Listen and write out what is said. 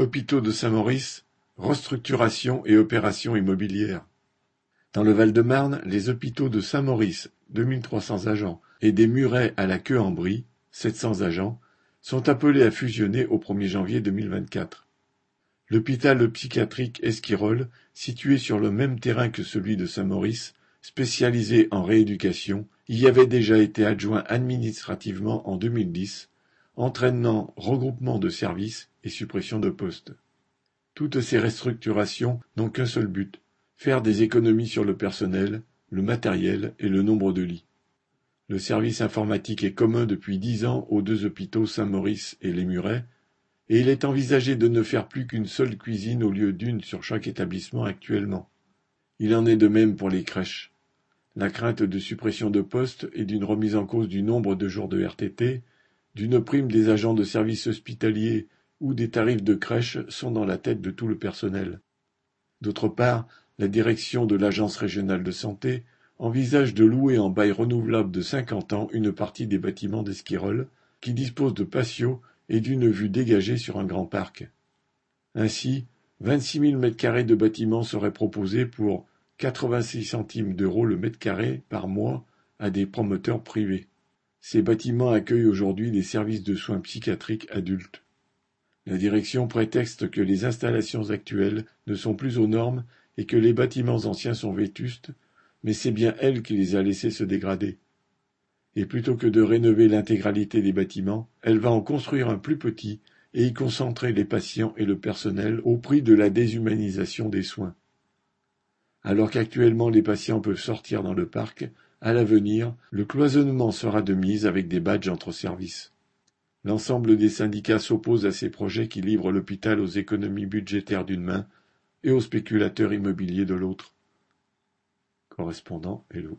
Hôpitaux de Saint-Maurice, restructuration et opérations immobilières. Dans le Val-de-Marne, les hôpitaux de Saint-Maurice, 2300 agents, et des Murets à la Queue-en-Brie, 700 agents, sont appelés à fusionner au 1er janvier 2024. L'hôpital psychiatrique Esquirol, situé sur le même terrain que celui de Saint-Maurice, spécialisé en rééducation, y avait déjà été adjoint administrativement en 2010, entraînant regroupement de services et suppression de postes. Toutes ces restructurations n'ont qu'un seul but, faire des économies sur le personnel, le matériel et le nombre de lits. Le service informatique est commun depuis 10 ans aux deux hôpitaux Saint-Maurice et les Murets, et il est envisagé de ne faire plus qu'une seule cuisine au lieu d'une sur chaque établissement actuellement. Il en est de même pour les crèches. La crainte de suppression de postes et d'une remise en cause du nombre de jours de RTT, d'une prime des agents de services hospitaliers ou des tarifs de crèche sont dans la tête de tout le personnel. D'autre part, la direction de l'Agence régionale de santé envisage de louer en bail renouvelable de 50 ans une partie des bâtiments d'Esquirol, qui disposent de patios et d'une vue dégagée sur un grand parc. Ainsi, 26 000 m² de bâtiments seraient proposés pour 86 centimes d'euros le m² par mois à des promoteurs privés. Ces bâtiments accueillent aujourd'hui des services de soins psychiatriques adultes. La direction prétexte que les installations actuelles ne sont plus aux normes et que les bâtiments anciens sont vétustes, mais c'est bien elle qui les a laissés se dégrader. Et plutôt que de rénover l'intégralité des bâtiments, elle va en construire un plus petit et y concentrer les patients et le personnel au prix de la déshumanisation des soins. Alors qu'actuellement les patients peuvent sortir dans le parc, à l'avenir, le cloisonnement sera de mise avec des badges entre services. L'ensemble des syndicats s'oppose à ces projets qui livrent l'hôpital aux économies budgétaires d'une main et aux spéculateurs immobiliers de l'autre. Correspondant Hello.